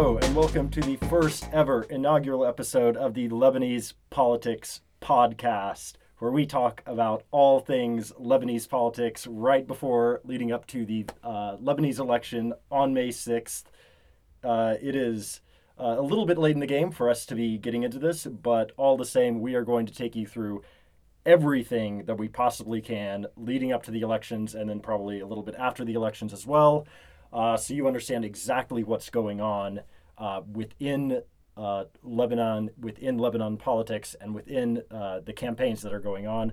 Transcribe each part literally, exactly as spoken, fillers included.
Hello, and welcome to the first ever inaugural episode of the Lebanese Politics Podcast, where we talk about all things Lebanese politics right before leading up to the uh, Lebanese election on May sixth. Uh, it is uh, a little bit late in the game for us to be getting into this, but all the same, we are going to take you through everything that we possibly can leading up to the elections and then probably a little bit after the elections as well. Uh, so you understand exactly what's going on uh, within uh, Lebanon, within Lebanon politics, and within uh, the campaigns that are going on.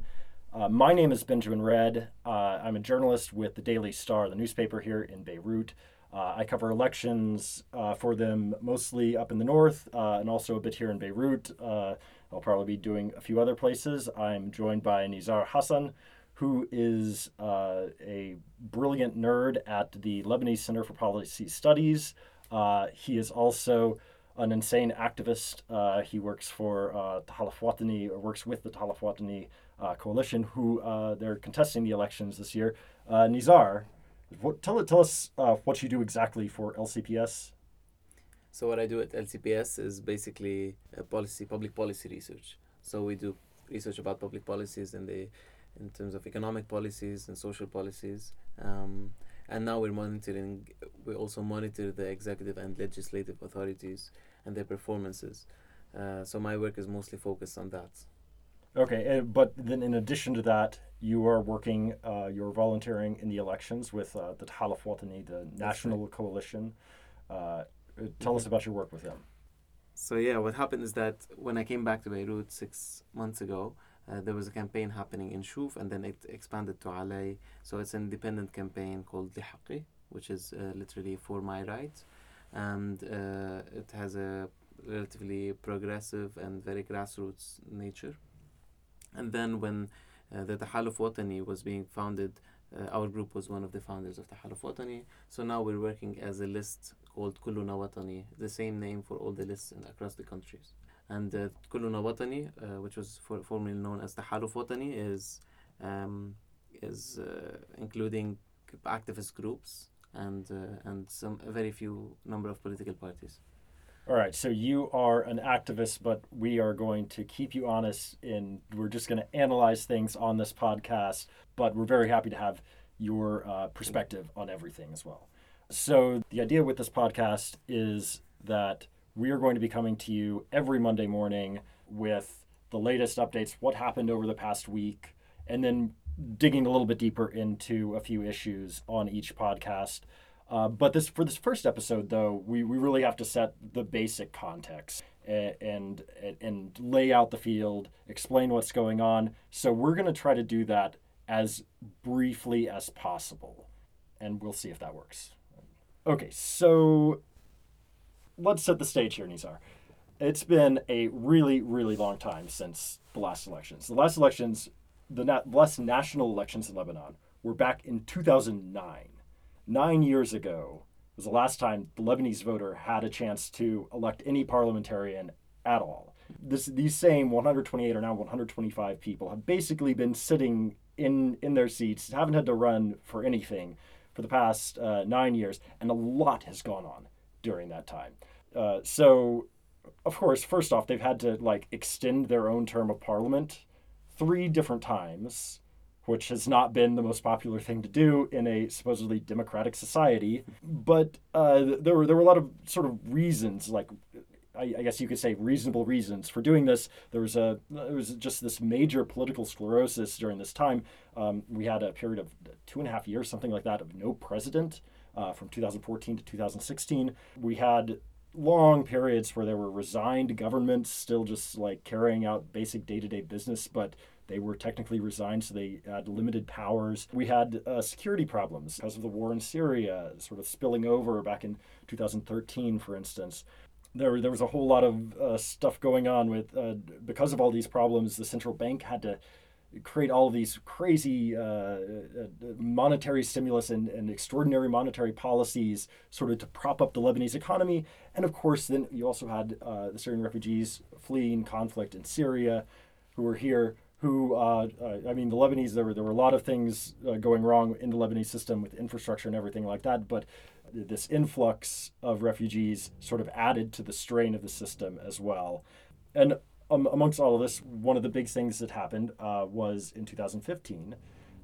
Uh, my name is Benjamin Redd. Uh, I'm a journalist with the Daily Star, the newspaper here in Beirut. Uh, I cover elections uh, for them mostly up in the north uh, and also a bit here in Beirut. Uh, I'll probably be doing a few other places. I'm joined by Nizar Hassan, who is uh, a brilliant nerd at the Lebanese Center for Policy Studies. Uh, he is also an insane activist. Uh, he works for uh, Tahaluf Watani, or works with the Tahaluf Watani uh, coalition, who uh, they're contesting the elections this year. Uh, Nizar, what, tell, tell us uh, what you do exactly for L C P S. So what I do at L C P S is basically a policy, public policy research. So we do research about public policies and the in terms of economic policies and social policies. Um, and now we're monitoring, we also monitor the executive and legislative authorities and their performances. Uh, so my work is mostly focused on that. Okay, uh, but then in addition to that, you are working, uh, you're volunteering in the elections with uh, the Tahaluf Watani, the national right. coalition. Uh, tell us about your work with them. So yeah, what happened is that when I came back to Beirut six months ago, Uh, there was a campaign happening in Shuf, and then it expanded to Alay. So it's an independent campaign called Lihaqi, which is uh, literally for my rights. And uh, it has a relatively progressive and very grassroots nature. And then when uh, the Tahaluf Watani was being founded, uh, our group was one of the founders of Tahaluf Watani. So now we're working as a list called Kulluna Watani, the same name for all the lists in, across the countries. And uh, Kulluna Watani, uh, which was for, formerly known as Tahaluf Watani, is um, is uh, including activist groups and uh, and some a very few number of political parties. All right, so you are an activist, but we are going to keep you honest, and we're just going to analyze things on this podcast. But we're very happy to have your uh, perspective on everything as well. So the idea with this podcast is that we are going to be coming to you every Monday morning with the latest updates, what happened over the past week, and then digging a little bit deeper into a few issues on each podcast. Uh, but this for this first episode, though, we, we really have to set the basic context and, and, and lay out the field, explain what's going on. So we're going to try to do that as briefly as possible, and we'll see if that works. Okay, so let's set the stage here, Nizar. It's been a really, really long time since the last elections. The last elections, the na- last national elections in Lebanon were back in two thousand nine. Nine years ago was the last time the Lebanese voter had a chance to elect any parliamentarian at all. This, these same one hundred twenty-eight or now one hundred twenty-five people have basically been sitting in, in their seats, haven't had to run for anything for the past uh, nine years, and a lot has gone on during that time. Uh, so, of course, first off, they've had to like extend their own term of parliament three different times, which has not been the most popular thing to do in a supposedly democratic society. But uh, there were there were a lot of sort of reasons, like I, I guess you could say reasonable reasons for doing this. There was a there was just this major political sclerosis during this time. Um, we had a period of two and a half years, something like that, of no president. Uh, from two thousand fourteen to two thousand sixteen, we had long periods where there were resigned governments still just like carrying out basic day-to-day business, but they were technically resigned, so they had limited powers. We had uh, security problems because of the war in Syria, sort of spilling over back in two thousand thirteen, for instance. There, there was a whole lot of uh, stuff going on with, uh, because of all these problems, the central bank had to create all of these crazy uh, monetary stimulus and, and extraordinary monetary policies sort of to prop up the Lebanese economy. And of course, then you also had uh, the Syrian refugees fleeing conflict in Syria who were here, who, uh, I mean, the Lebanese, there were, there were a lot of things uh, going wrong in the Lebanese system with infrastructure and everything like that. But this influx of refugees sort of added to the strain of the system as well. And um, amongst all of this, one of the big things that happened uh, was in two thousand fifteen,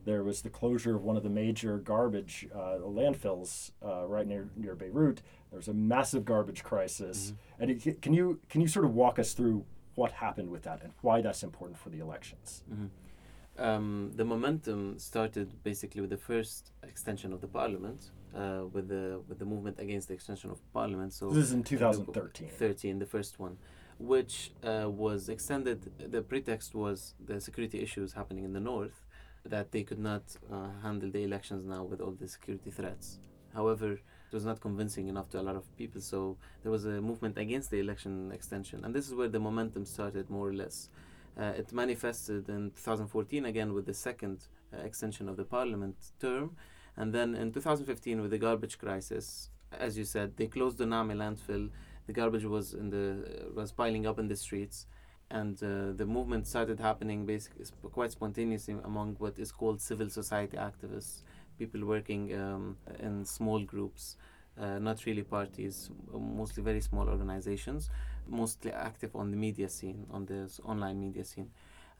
there was the closure of one of the major garbage uh, landfills uh, right near near Beirut. There was a massive garbage crisis. Mm-hmm. And it, can you can you sort of walk us through what happened with that and why that's important for the elections? Mm-hmm. Um, the momentum started basically with the first extension of the parliament, uh, with the with the movement against the extension of parliament. So this is in twenty thirteen. thirteen, the first one, which uh, was extended. The pretext was the security issues happening in the north, that they could not uh, handle the elections now with all the security threats. However, it was not convincing enough to a lot of people, so there was a movement against the election extension, and this is where the momentum started, more or less. Uh, it manifested in two thousand fourteen again with the second uh, extension of the parliament term, and then in two thousand fifteen with the garbage crisis. As you said, they closed the Nami landfill. The garbage was in the uh, was piling up in the streets, and uh, the movement started happening basically quite spontaneously among what is called civil society activists, people working um, in small groups, uh, not really parties, mostly very small organizations, mostly active on the media scene, on the online media scene.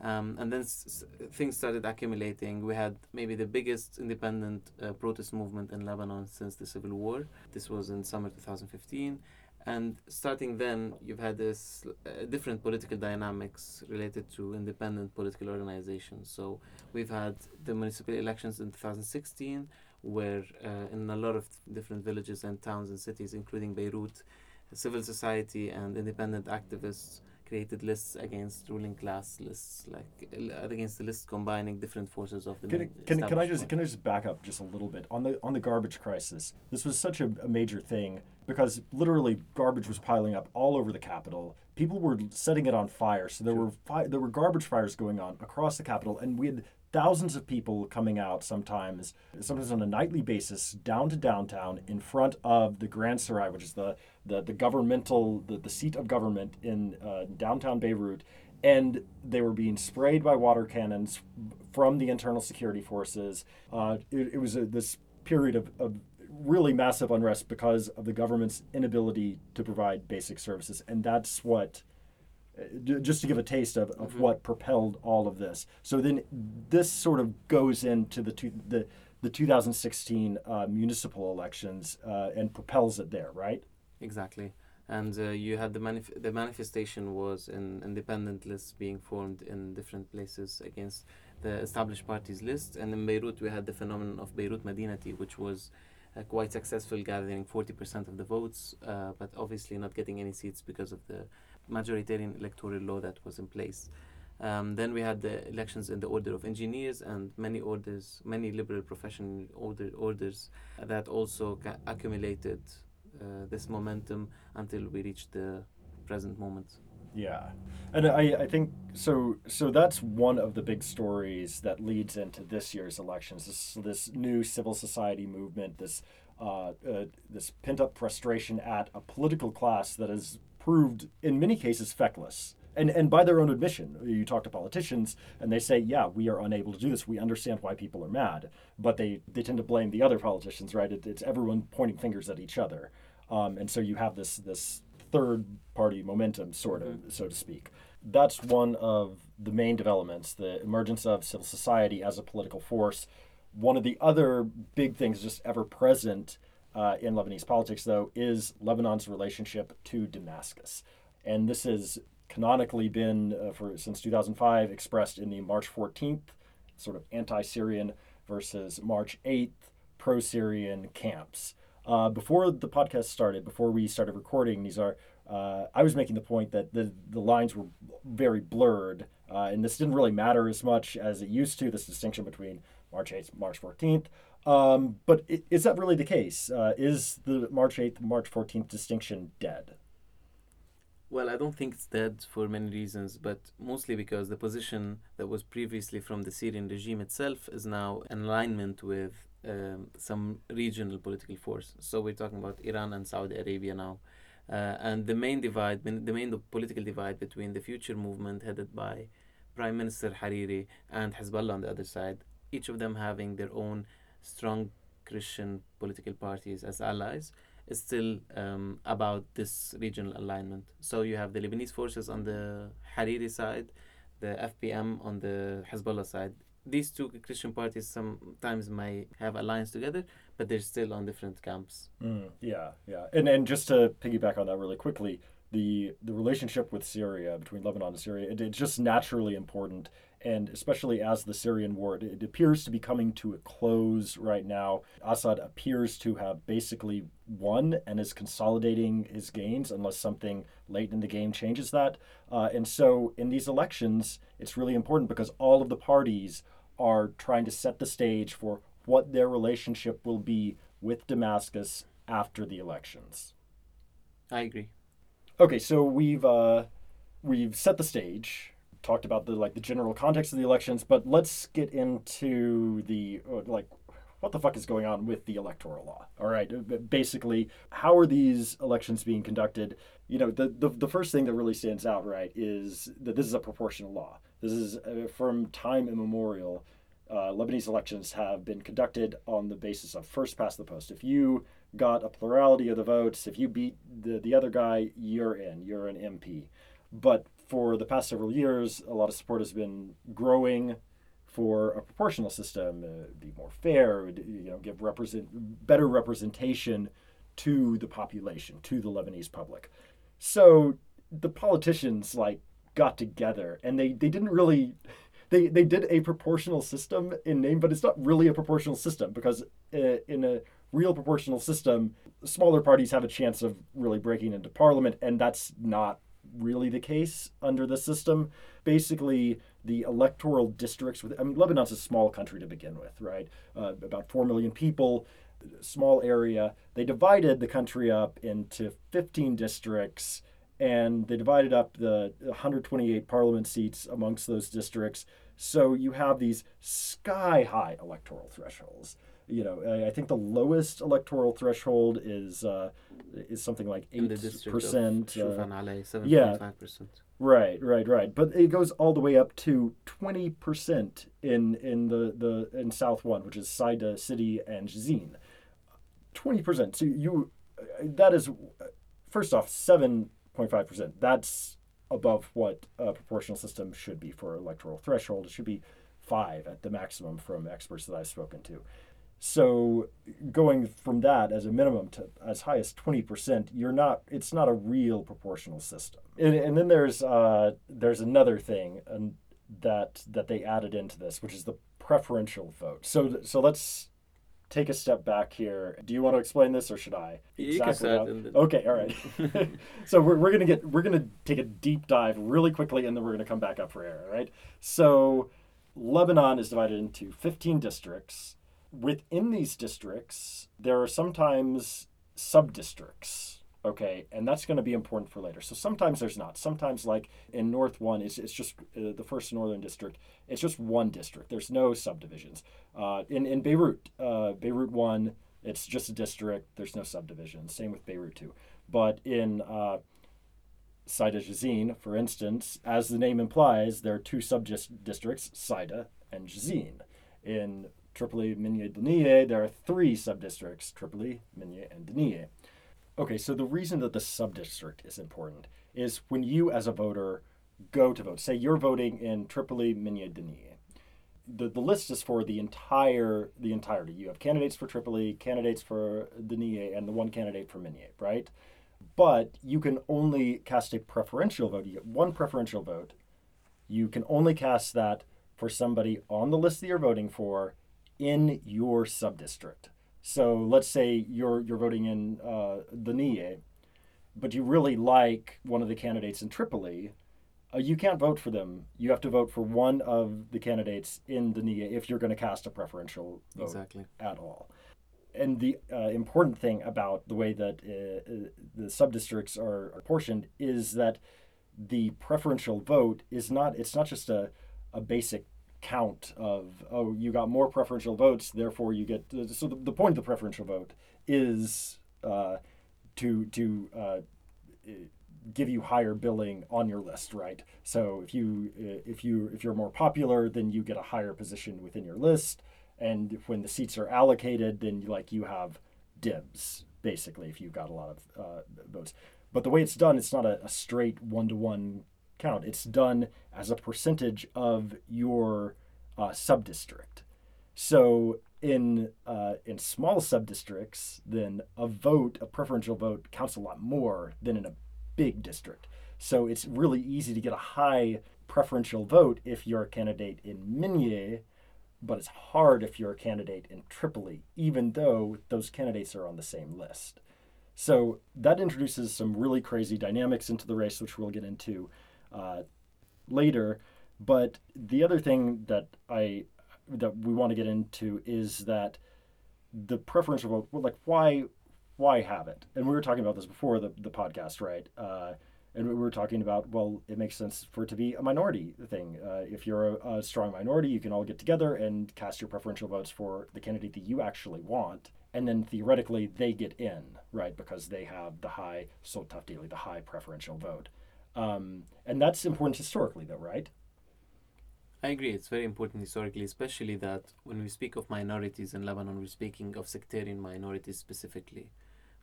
Um, and then s- things started accumulating. We had maybe the biggest independent uh, protest movement in Lebanon since the civil war. This was in summer two thousand fifteen. And starting then, you've had this uh, different political dynamics related to independent political organizations. So we've had the municipal elections in two thousand sixteen, where uh, in a lot of different villages and towns and cities, including Beirut, civil society and independent activists created lists against ruling class lists, like against the list combining different forces of the can, can, can I just can I just back up just a little bit on the on the garbage crisis? This was such a, a major thing because literally garbage was piling up all over the capital. People were setting it on fire, so there sure. were fi- there were garbage fires going on across the capital, and we had thousands of people coming out sometimes, sometimes on a nightly basis, down to downtown in front of the Grand Sarai, which is the the, the governmental, the, the seat of government in uh, downtown Beirut. And they were being sprayed by water cannons from the internal security forces. Uh, it, it was a, this period of, of really massive unrest because of the government's inability to provide basic services. And that's what... just to give a taste of, of mm-hmm. what propelled all of this. So then this sort of goes into the two, the, the two thousand sixteen uh, municipal elections uh, and propels it there, right? Exactly. And uh, you had the manif- the manifestation was in independent lists being formed in different places against the established parties list. And in Beirut, we had the phenomenon of Beirut Medinati, which was uh, quite successful, gathering forty percent of the votes, uh, but obviously not getting any seats because of the majoritarian electoral law that was in place. Um, then we had the elections in the order of engineers and many orders, many liberal professional order, orders that also ca- accumulated uh, this momentum until we reached the present moment. Yeah, and I, I think so. So that's one of the big stories that leads into this year's elections. This this new civil society movement, this uh, uh, this pent up frustration at a political class that is proved in many cases feckless, and and by their own admission. You talk to politicians and they say, yeah, we are unable to do this, we understand why people are mad, but they they tend to blame the other politicians, right? It, it's everyone pointing fingers at each other, um, and so you have this this third party momentum, sort of, mm-hmm. so to speak. That's one of the main developments, the emergence of civil society as a political force. One of the other big things just ever present Uh, in Lebanese politics, though, is Lebanon's relationship to Damascus. And this has canonically been, uh, for since two thousand five, expressed in the March fourteenth, sort of anti-Syrian versus March eighth, pro-Syrian camps. Uh, before the podcast started, before we started recording, Nizar, uh, I was making the point that the, the lines were very blurred, uh, and this didn't really matter as much as it used to, this distinction between March eighth, March fourteenth. Um, but it, is that really the case? Uh, is the March eighth, March fourteenth distinction dead? Well, I don't think it's dead for many reasons, but mostly because the position that was previously from the Syrian regime itself is now in alignment with um, some regional political force. So we're talking about Iran and Saudi Arabia now. Uh, and the main divide, the main political divide between the future movement headed by Prime Minister Hariri and Hezbollah on the other side, each of them having their own strong Christian political parties as allies is still um, about this regional alignment. So you have the Lebanese forces on the Hariri side, the F P M on the Hezbollah side. These two Christian parties sometimes may have alliance together, but they're still on different camps. Mm, yeah, yeah. And and just to piggyback on that really quickly, the the relationship with Syria, between Lebanon and Syria, it, it's just naturally important. And especially as the Syrian war, it, it appears to be coming to a close right now. Assad appears to have basically won and is consolidating his gains unless something late in the game changes that. Uh, and so in these elections, it's really important because all of the parties are trying to set the stage for what their relationship will be with Damascus after the elections. I agree. Okay, so we've uh, we've set the stage, talked about the like the general context of the elections, but let's get into the like what the fuck is going on with the electoral law. All right, basically, how are these elections being conducted? You know, the the, the first thing that really stands out, right, is that this is a proportional law. This is uh, from time immemorial. Uh, Lebanese elections have been conducted on the basis of first past the post. If you got a plurality of the votes, if you beat the, the other guy, you're in. You're an M P. But for the past several years, a lot of support has been growing for a proportional system, uh, be more fair, you know, give represent better representation to the population, to the Lebanese public. So the politicians like got together, and they, they didn't really they they did a proportional system in name, but it's not really a proportional system because uh, in a real proportional system, smaller parties have a chance of really breaking into parliament, and that's not really the case under the system. Basically, the electoral districts with, I mean, Lebanon's a small country to begin with, right? Uh, about four million people, small area. They divided the country up into fifteen districts, and they divided up the one hundred twenty-eight parliament seats amongst those districts. So you have these sky-high electoral thresholds. You know, I think the lowest electoral threshold is uh, is something like eight percent. In the district of Shufan Alay, seven point five percent. Yeah, right, right, right. But it goes all the way up to twenty percent in in the, the in South One, which is Saida City and Jizin. twenty percent. So you, that is, first off, seven point five percent. That's above what a proportional system should be for electoral threshold. It should be five at the maximum from experts that I've spoken to. So going from that as a minimum to as high as twenty percent, you're not, it's not a real proportional system. And, and then there's uh, there's another thing and that that they added into this, which is the preferential vote. So so let's take a step back here. Do you want to explain this or should I? You can start. Okay, all right. So we're we're gonna get we're gonna take a deep dive really quickly, and then we're gonna come back up for air. All right. So Lebanon is divided into fifteen districts. Within these districts, there are sometimes sub-districts, okay? And that's going to be important for later. So sometimes there's not. Sometimes, like in North one, it's, it's just uh, the first Northern District, it's just one district. There's no subdivisions. Uh, in, in Beirut, uh, Beirut one, it's just a district. There's no subdivision. Same with Beirut two. But in uh, Saida Jizin, for instance, as the name implies, there are two sub-districts, Saida and Jizin. In Tripoli, Minya, Diniye, there are three sub-districts, Tripoli, Minya, and Diniye. Okay, so the reason that the sub-district is important is when you, as a voter, go to vote. Say you're voting in Tripoli, Minya, Diniye. The, the list is for the entire, the entirety. You have candidates for Tripoli, candidates for Diniye, and the one candidate for Minya, right? But you can only cast a preferential vote. You get one preferential vote. You can only cast that for somebody on the list that you're voting for in your subdistrict. So let's say you're you're voting in uh, Diniye, but you really like one of the candidates in Tripoli. Uh, you can't vote for them. You have to vote for one of the candidates in Diniye if you're going to cast a preferential vote exactly. at all. And the uh, important thing about the way that uh, the subdistricts are apportioned is that the preferential vote is not. It's not just a a basic count of, oh, you got more preferential votes, therefore you get, uh, so the, the point of the preferential vote is uh, to to uh, give you higher billing on your list, right? So if you, if you, if you're more popular, then you get a higher position within your list, And when the seats are allocated, then like you have dibs, basically, if you've got a lot of uh, votes. But the way it's done, it's not a, a straight one-to-one count. It's done as a percentage of your uh, subdistrict. So in uh, in small subdistricts, then a vote, a preferential vote, counts a lot more than in a big district. So it's really easy to get a high preferential vote if you're a candidate in Minieh, but it's hard if you're a candidate in Tripoli, even though those candidates are on the same list. So that introduces some really crazy dynamics into the race, which we'll get into uh, later. But the other thing that I that we want to get into is that the preferential vote, well, like why why have it? And we were talking about this before the, the podcast, right? Uh, and we were talking about, well, it makes sense for it to be a minority thing. Uh, if you're a, a strong minority, you can all get together and cast your preferential votes for the candidate that you actually want. And then theoretically, they get in, right? Because they have the high, so tafdili, the high preferential vote. Um, and that's important historically, though, right? I agree. It's very important historically, especially that when we speak of minorities in Lebanon, we're speaking of sectarian minorities specifically.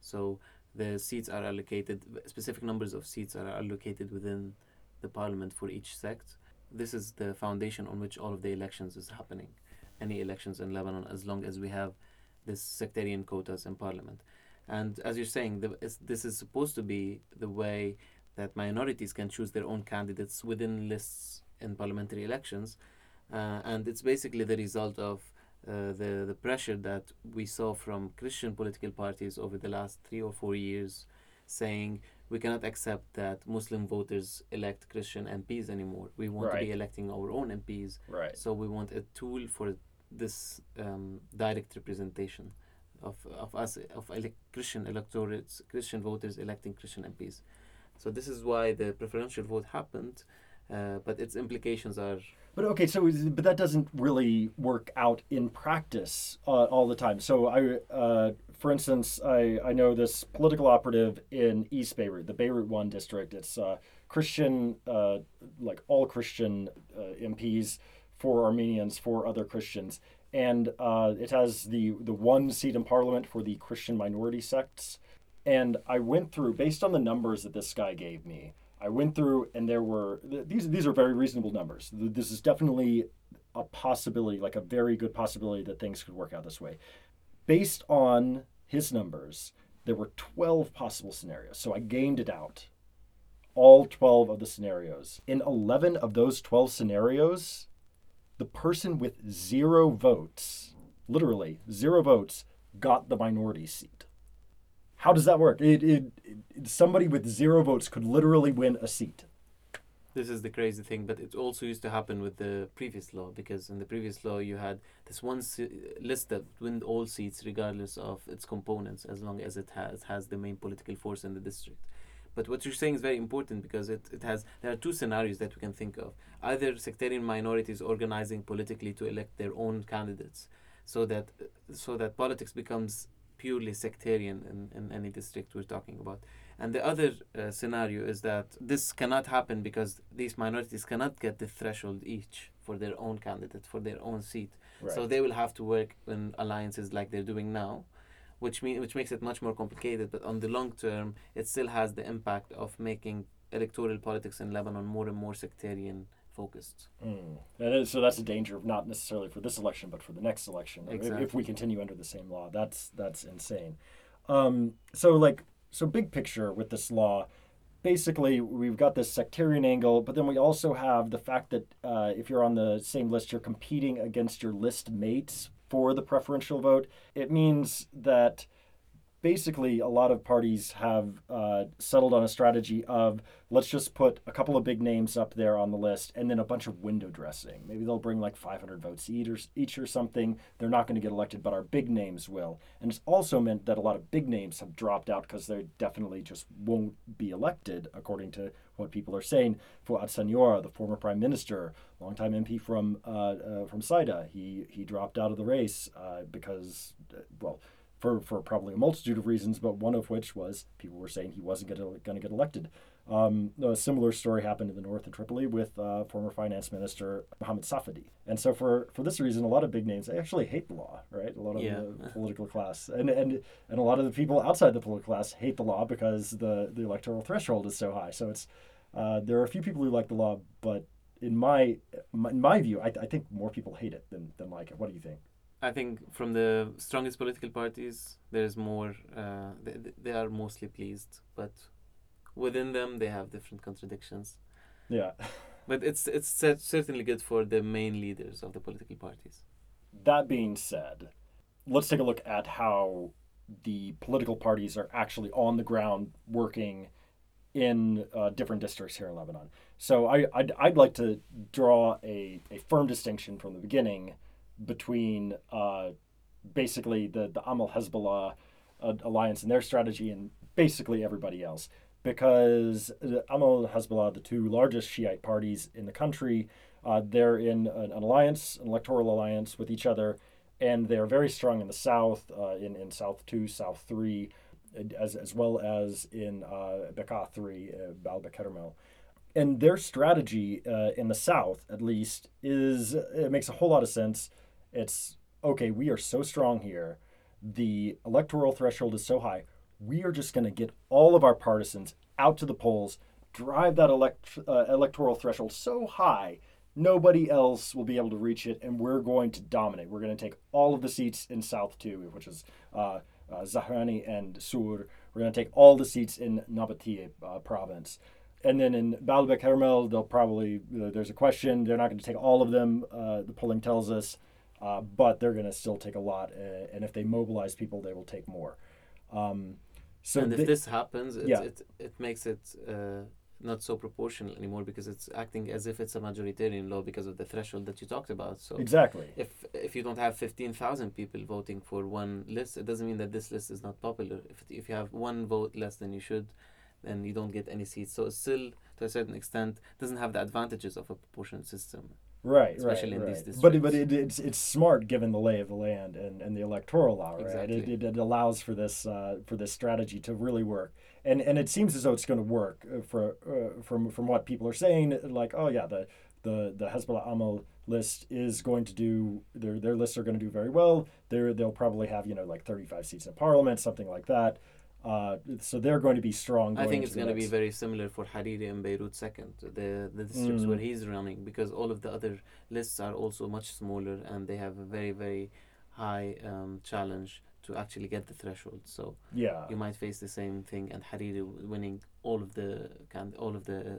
So the seats are allocated, specific numbers of seats are allocated within the parliament for each sect. This is the foundation on which all of the elections is happening. Any elections in Lebanon, as long as we have this sectarian quotas in parliament. And as you're saying, the, it's, this is supposed to be the way that minorities can choose their own candidates within lists in parliamentary elections. Uh, and it's basically the result of uh, the, the pressure that we saw from Christian political parties over the last three or four years saying, we cannot accept that Muslim voters elect Christian M Ps anymore. We want right. to be electing our own M Ps. Right. So we want a tool for this um, direct representation of of us, of ele- Christian electorates, Christian voters electing Christian M Ps. So this is why the preferential vote happened, uh, but its implications are... But okay, so but that doesn't really work out in practice uh, all the time. So I, uh, for instance, I, I know this political operative in East Beirut, the Beirut one district. It's uh, Christian, uh, like all Christian uh, M Ps, for Armenians, for other Christians. And uh, it has the, the one seat in parliament for the Christian minority sects. And I went through, based on the numbers that this guy gave me, I went through and there were, th- these these are very reasonable numbers. This is definitely a possibility, like a very good possibility that things could work out this way. Based on his numbers, there were twelve possible scenarios. So I gained it out, all twelve of the scenarios. In eleven of those twelve scenarios, the person with zero votes, literally zero votes, got the minority seat. How does that work? It, it, it somebody with zero votes could literally win a seat. This is the crazy thing, but it also used to happen with the previous law, because in the previous law you had this one se- list that win all seats regardless of its components, as long as it has has the main political force in the district. But what you're saying is very important, because it, it has, there are two scenarios that we can think of. Either sectarian minorities organizing politically to elect their own candidates, so that so that politics becomes purely sectarian in, in any district we're talking about. And the other uh, scenario is that this cannot happen because these minorities cannot get the threshold each for their own candidate, for their own seat. Right. So they will have to work in alliances like they're doing now, which mean, which makes it much more complicated, but on the long term, it still has the impact of making electoral politics in Lebanon more and more sectarian focused. Mm. That is, so that's a danger, not necessarily for this election, but for the next election. Exactly. If, if we continue under the same law, that's that's insane. Um, so like, so big picture with this law, basically we've got this sectarian angle, but then we also have the fact that uh, if you're on the same list, you're competing against your list mates for the preferential vote. It means that basically a lot of parties have uh, settled on a strategy of, let's just put a couple of big names up there on the list and then a bunch of window dressing. Maybe they'll bring like five hundred votes each or something. They're not going to get elected, but our big names will. And it's also meant that a lot of big names have dropped out because they definitely just won't be elected, according to what people are saying. Fuad Senora, the former prime minister, longtime M P from uh, uh, from Saida, he he dropped out of the race uh, because, uh, well, for, for probably a multitude of reasons, but one of which was people were saying he wasn't going to get elected. Um, a similar story happened in the north in Tripoli with uh, former finance minister Mohammed Safadi. And so for, for this reason, a lot of big names, they actually hate the law, right? A lot of yeah. the political class. And, and and a lot of the people outside the political class hate the law because the, the electoral threshold is so high. So it's uh, there are a few people who like the law, but in my my, in my view, I, I think more people hate it than, than like it. What do you think? I think from the strongest political parties, there's more, uh, they, they are mostly pleased, but within them they have different contradictions. Yeah. But it's it's certainly good for the main leaders of the political parties. That being said, let's take a look at how the political parties are actually on the ground working in uh, different districts here in Lebanon. So I, I'd, I'd like to draw a, a firm distinction from the beginning between uh, basically the, the Amal Hezbollah uh, alliance and their strategy and basically everybody else. Because Amal and Hezbollah, the two largest Shiite parties in the country, uh, they're in an, an alliance, an electoral alliance with each other, and they are very strong in the south, uh, in, in South two, South three, as as well as in uh, Bekaa three, uh, Baal Bekermel. And their strategy uh, in the south, at least, is it makes a whole lot of sense. It's, okay, we are so strong here. The electoral threshold is so high. We are just going to get all of our partisans out to the polls, drive that elect, uh, electoral threshold so high, nobody else will be able to reach it, and we're going to dominate. We're going to take all of the seats in South two, which is uh, uh, Zahrani and Sur. We're going to take all the seats in Nabatiyeh uh, province. And then in Baal Bekermel, they'll probably, you know, there's a question. They're not going to take all of them, uh, the polling tells us, uh, but they're going to still take a lot. Uh, and if they mobilize people, they will take more. Um, So and if they, this happens, it's, yeah. it it makes it uh, not so proportional anymore because it's acting as if it's a majoritarian law because of the threshold that you talked about. So exactly. If if you don't have fifteen thousand people voting for one list, it doesn't mean that this list is not popular. If if you have one vote less than you should, then you don't get any seats. So it still, to a certain extent, doesn't have the advantages of a proportional system. Right, Especially right, in right. These districts. But but it, it's it's smart given the lay of the land and, and the electoral law, right? Exactly. It, it it allows for this uh, for this strategy to really work, and and it seems as though it's going to work for uh, from from what people are saying. Like, oh yeah, the the, the Hezbollah Amal list is going to do their their lists are going to do very well. They they'll probably have you know like thirty-five seats in parliament, something like that. Uh, so they're going to be strong. Going I think it's going to be very similar for Hariri and Beirut second, the the districts mm. where he's running, because all of the other lists are also much smaller and they have a very, very high um, challenge to actually get the threshold. So yeah. you might face the same thing, and Hariri winning all of the can all of the uh,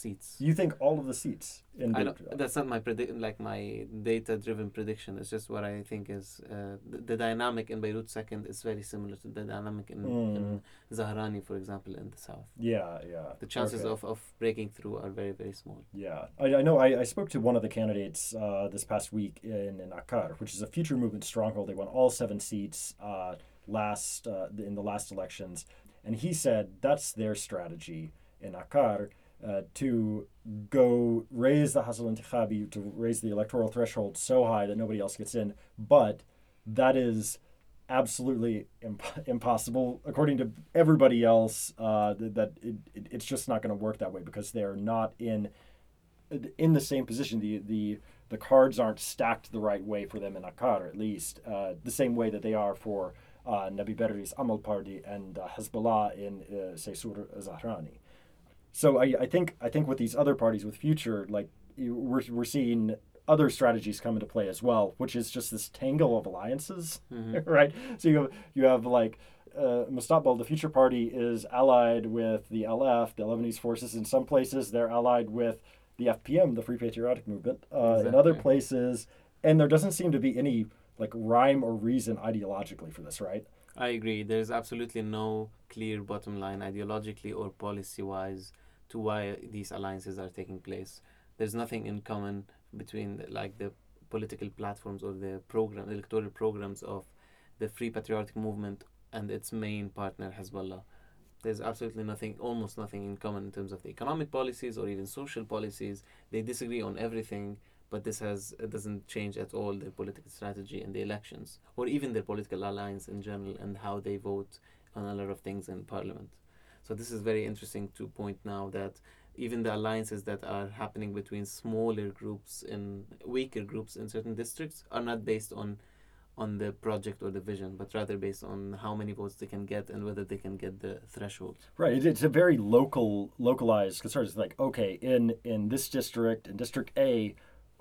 seats. You think all of the seats? In I don't, that's not my predict like my data-driven prediction. It's just what I think is uh, the, the dynamic in Beirut second is very similar to the dynamic in, mm. in Zahrani, for example, in the south. Yeah, yeah. The chances okay. of, of breaking through are very, very small. Yeah, I, I know. I, I spoke to one of the candidates uh, this past week in, in Akkar, which is a future movement stronghold. They won all seven seats uh, last uh, in the last elections. And he said that's their strategy in Akkar uh, to go raise the Hasl Intikhabi, to raise the electoral threshold so high that nobody else gets in. But that is absolutely imp- impossible. According to everybody else, uh, that it, it, it's just not going to work that way because they're not in in the same position. The, the, the cards aren't stacked the right way for them in Akkar, at least, uh, the same way that they are for Uh, Nabi Berri's Amal Party and uh, Hezbollah in uh, Sur Zahrani. So I, I think I think with these other parties, with Future, like we're we're seeing other strategies come into play as well, which is just this tangle of alliances, mm-hmm. right? So you have, you have like uh, Mustaqbal, the Future Party, is allied with the L F, the Lebanese Forces. In some places, they're allied with the F P M, the Free Patriotic Movement. Uh, exactly. In other places, and there doesn't seem to be any like rhyme or reason ideologically for this, right? I agree. There's absolutely no clear bottom line ideologically or policy-wise to why these alliances are taking place. There's nothing in common between like the political platforms or the program, electoral programs of the Free Patriotic Movement and its main partner, Hezbollah. There's absolutely nothing, almost nothing in common in terms of the economic policies or even social policies. They disagree on everything, But this has it doesn't change at all their political strategy in the elections, or even their political alliance in general and how they vote on a lot of things in parliament. So this is very interesting to point now that even the alliances that are happening between smaller groups and weaker groups in certain districts are not based on on the project or the vision, but rather based on how many votes they can get and whether they can get the threshold. Right, it's a very local, localized concern. It's like, okay, in, in this district, in District A,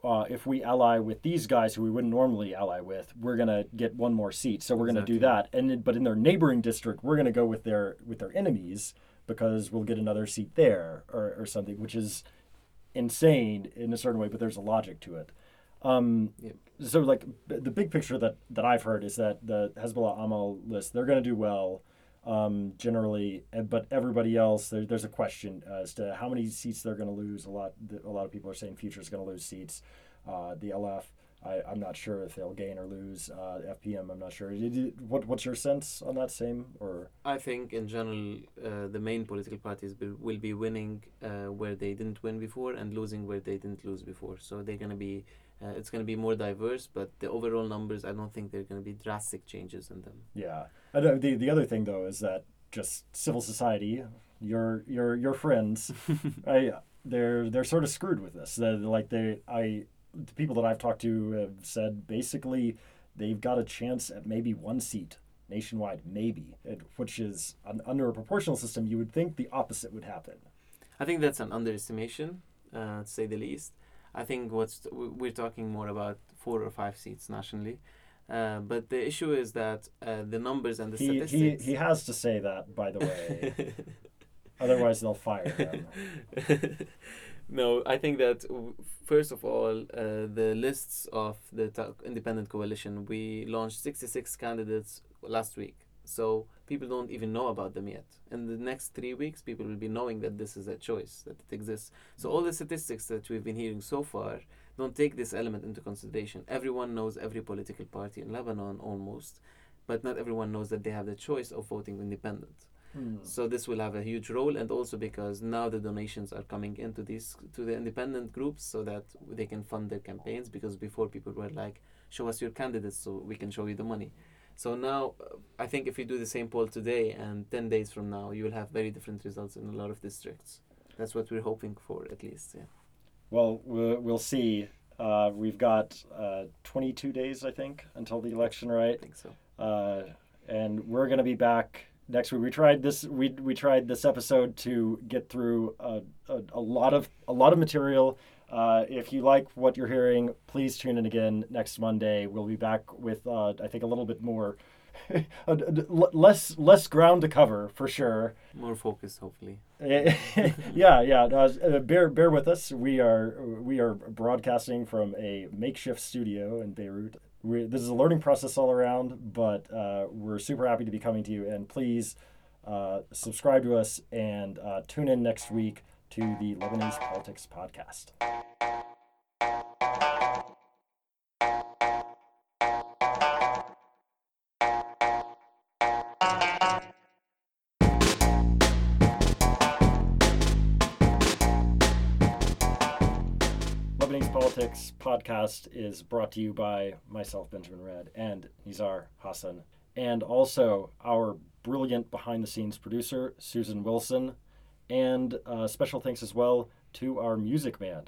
uh, if we ally with these guys who we wouldn't normally ally with, we're gonna get one more seat, so we're exactly. gonna do that. And but in their neighboring district, we're gonna go with their with their enemies because we'll get another seat there or, or something, which is insane in a certain way, but there's a logic to it. Um, yep. So like b- the big picture that, that I've heard is that the Hezbollah Amal list, they're going to do well um, generally, but everybody else, there, there's a question as to how many seats they're going to lose. A lot a lot of people are saying Future is going to lose seats. Uh, the L F, I, I'm not sure if they'll gain or lose. Uh, F P M, I'm not sure. Did you, what What's your sense on that same? Or I think in general, uh, the main political parties be, will be winning uh, where they didn't win before and losing where they didn't lose before. So they're going to be... Uh, it's going to be more diverse, but the overall numbers, I don't think there are going to be drastic changes in them. Yeah. I don't, the the other thing, though, is that just civil society, your your your friends, I, they're they're sort of screwed with this. They're, like they, I, the people that I've talked to have said basically they've got a chance at maybe one seat nationwide, maybe, it, which is an, under a proportional system, you would think the opposite would happen. I think that's an underestimation, uh, to say the least. I think what's t- we're talking more about four or five seats nationally, uh, but the issue is that uh, the numbers and the he, statistics. He he has to say that, by the way, otherwise they'll fire him. No, I think that w- first of all, uh, the lists of the ta- independent coalition, we launched sixty-six candidates last week, so people don't even know about them yet. In the next three weeks, people will be knowing that this is a choice, that it exists. So all the statistics that we've been hearing so far don't take this element into consideration. Everyone knows every political party in Lebanon almost, but not everyone knows that they have the choice of voting independent. Mm. So this will have a huge role, and also because now the donations are coming into these to the independent groups so that they can fund their campaigns, because before people were like, show us your candidates so we can show you the money. So now, uh, I think if you do the same poll today and ten days from now, you will have very different results in a lot of districts. That's what we're hoping for, at least. Yeah. Well, we'll, we'll see. Uh, we've got uh, twenty-two days, I think, until the election, right? I think so. Uh, and we're going to be back next week. We tried this. We we tried this episode to get through a, a, a lot of a lot of material. Uh, if you like what you're hearing, please tune in again next Monday. We'll be back with, uh, I think, a little bit more, less less ground to cover for sure. More focused, hopefully. yeah, yeah. Uh, bear bear with us. We are we are broadcasting from a makeshift studio in Beirut. We're, this is a learning process all around, but uh, we're super happy to be coming to you. And please uh, subscribe to us and uh, tune in next week to the Lebanese Politics Podcast. Lebanese Politics Podcast is brought to you by myself, Benjamin Redd, and Nizar Hassan, and also our brilliant behind-the-scenes producer, Susan Wilson. And uh, special thanks as well to our music man,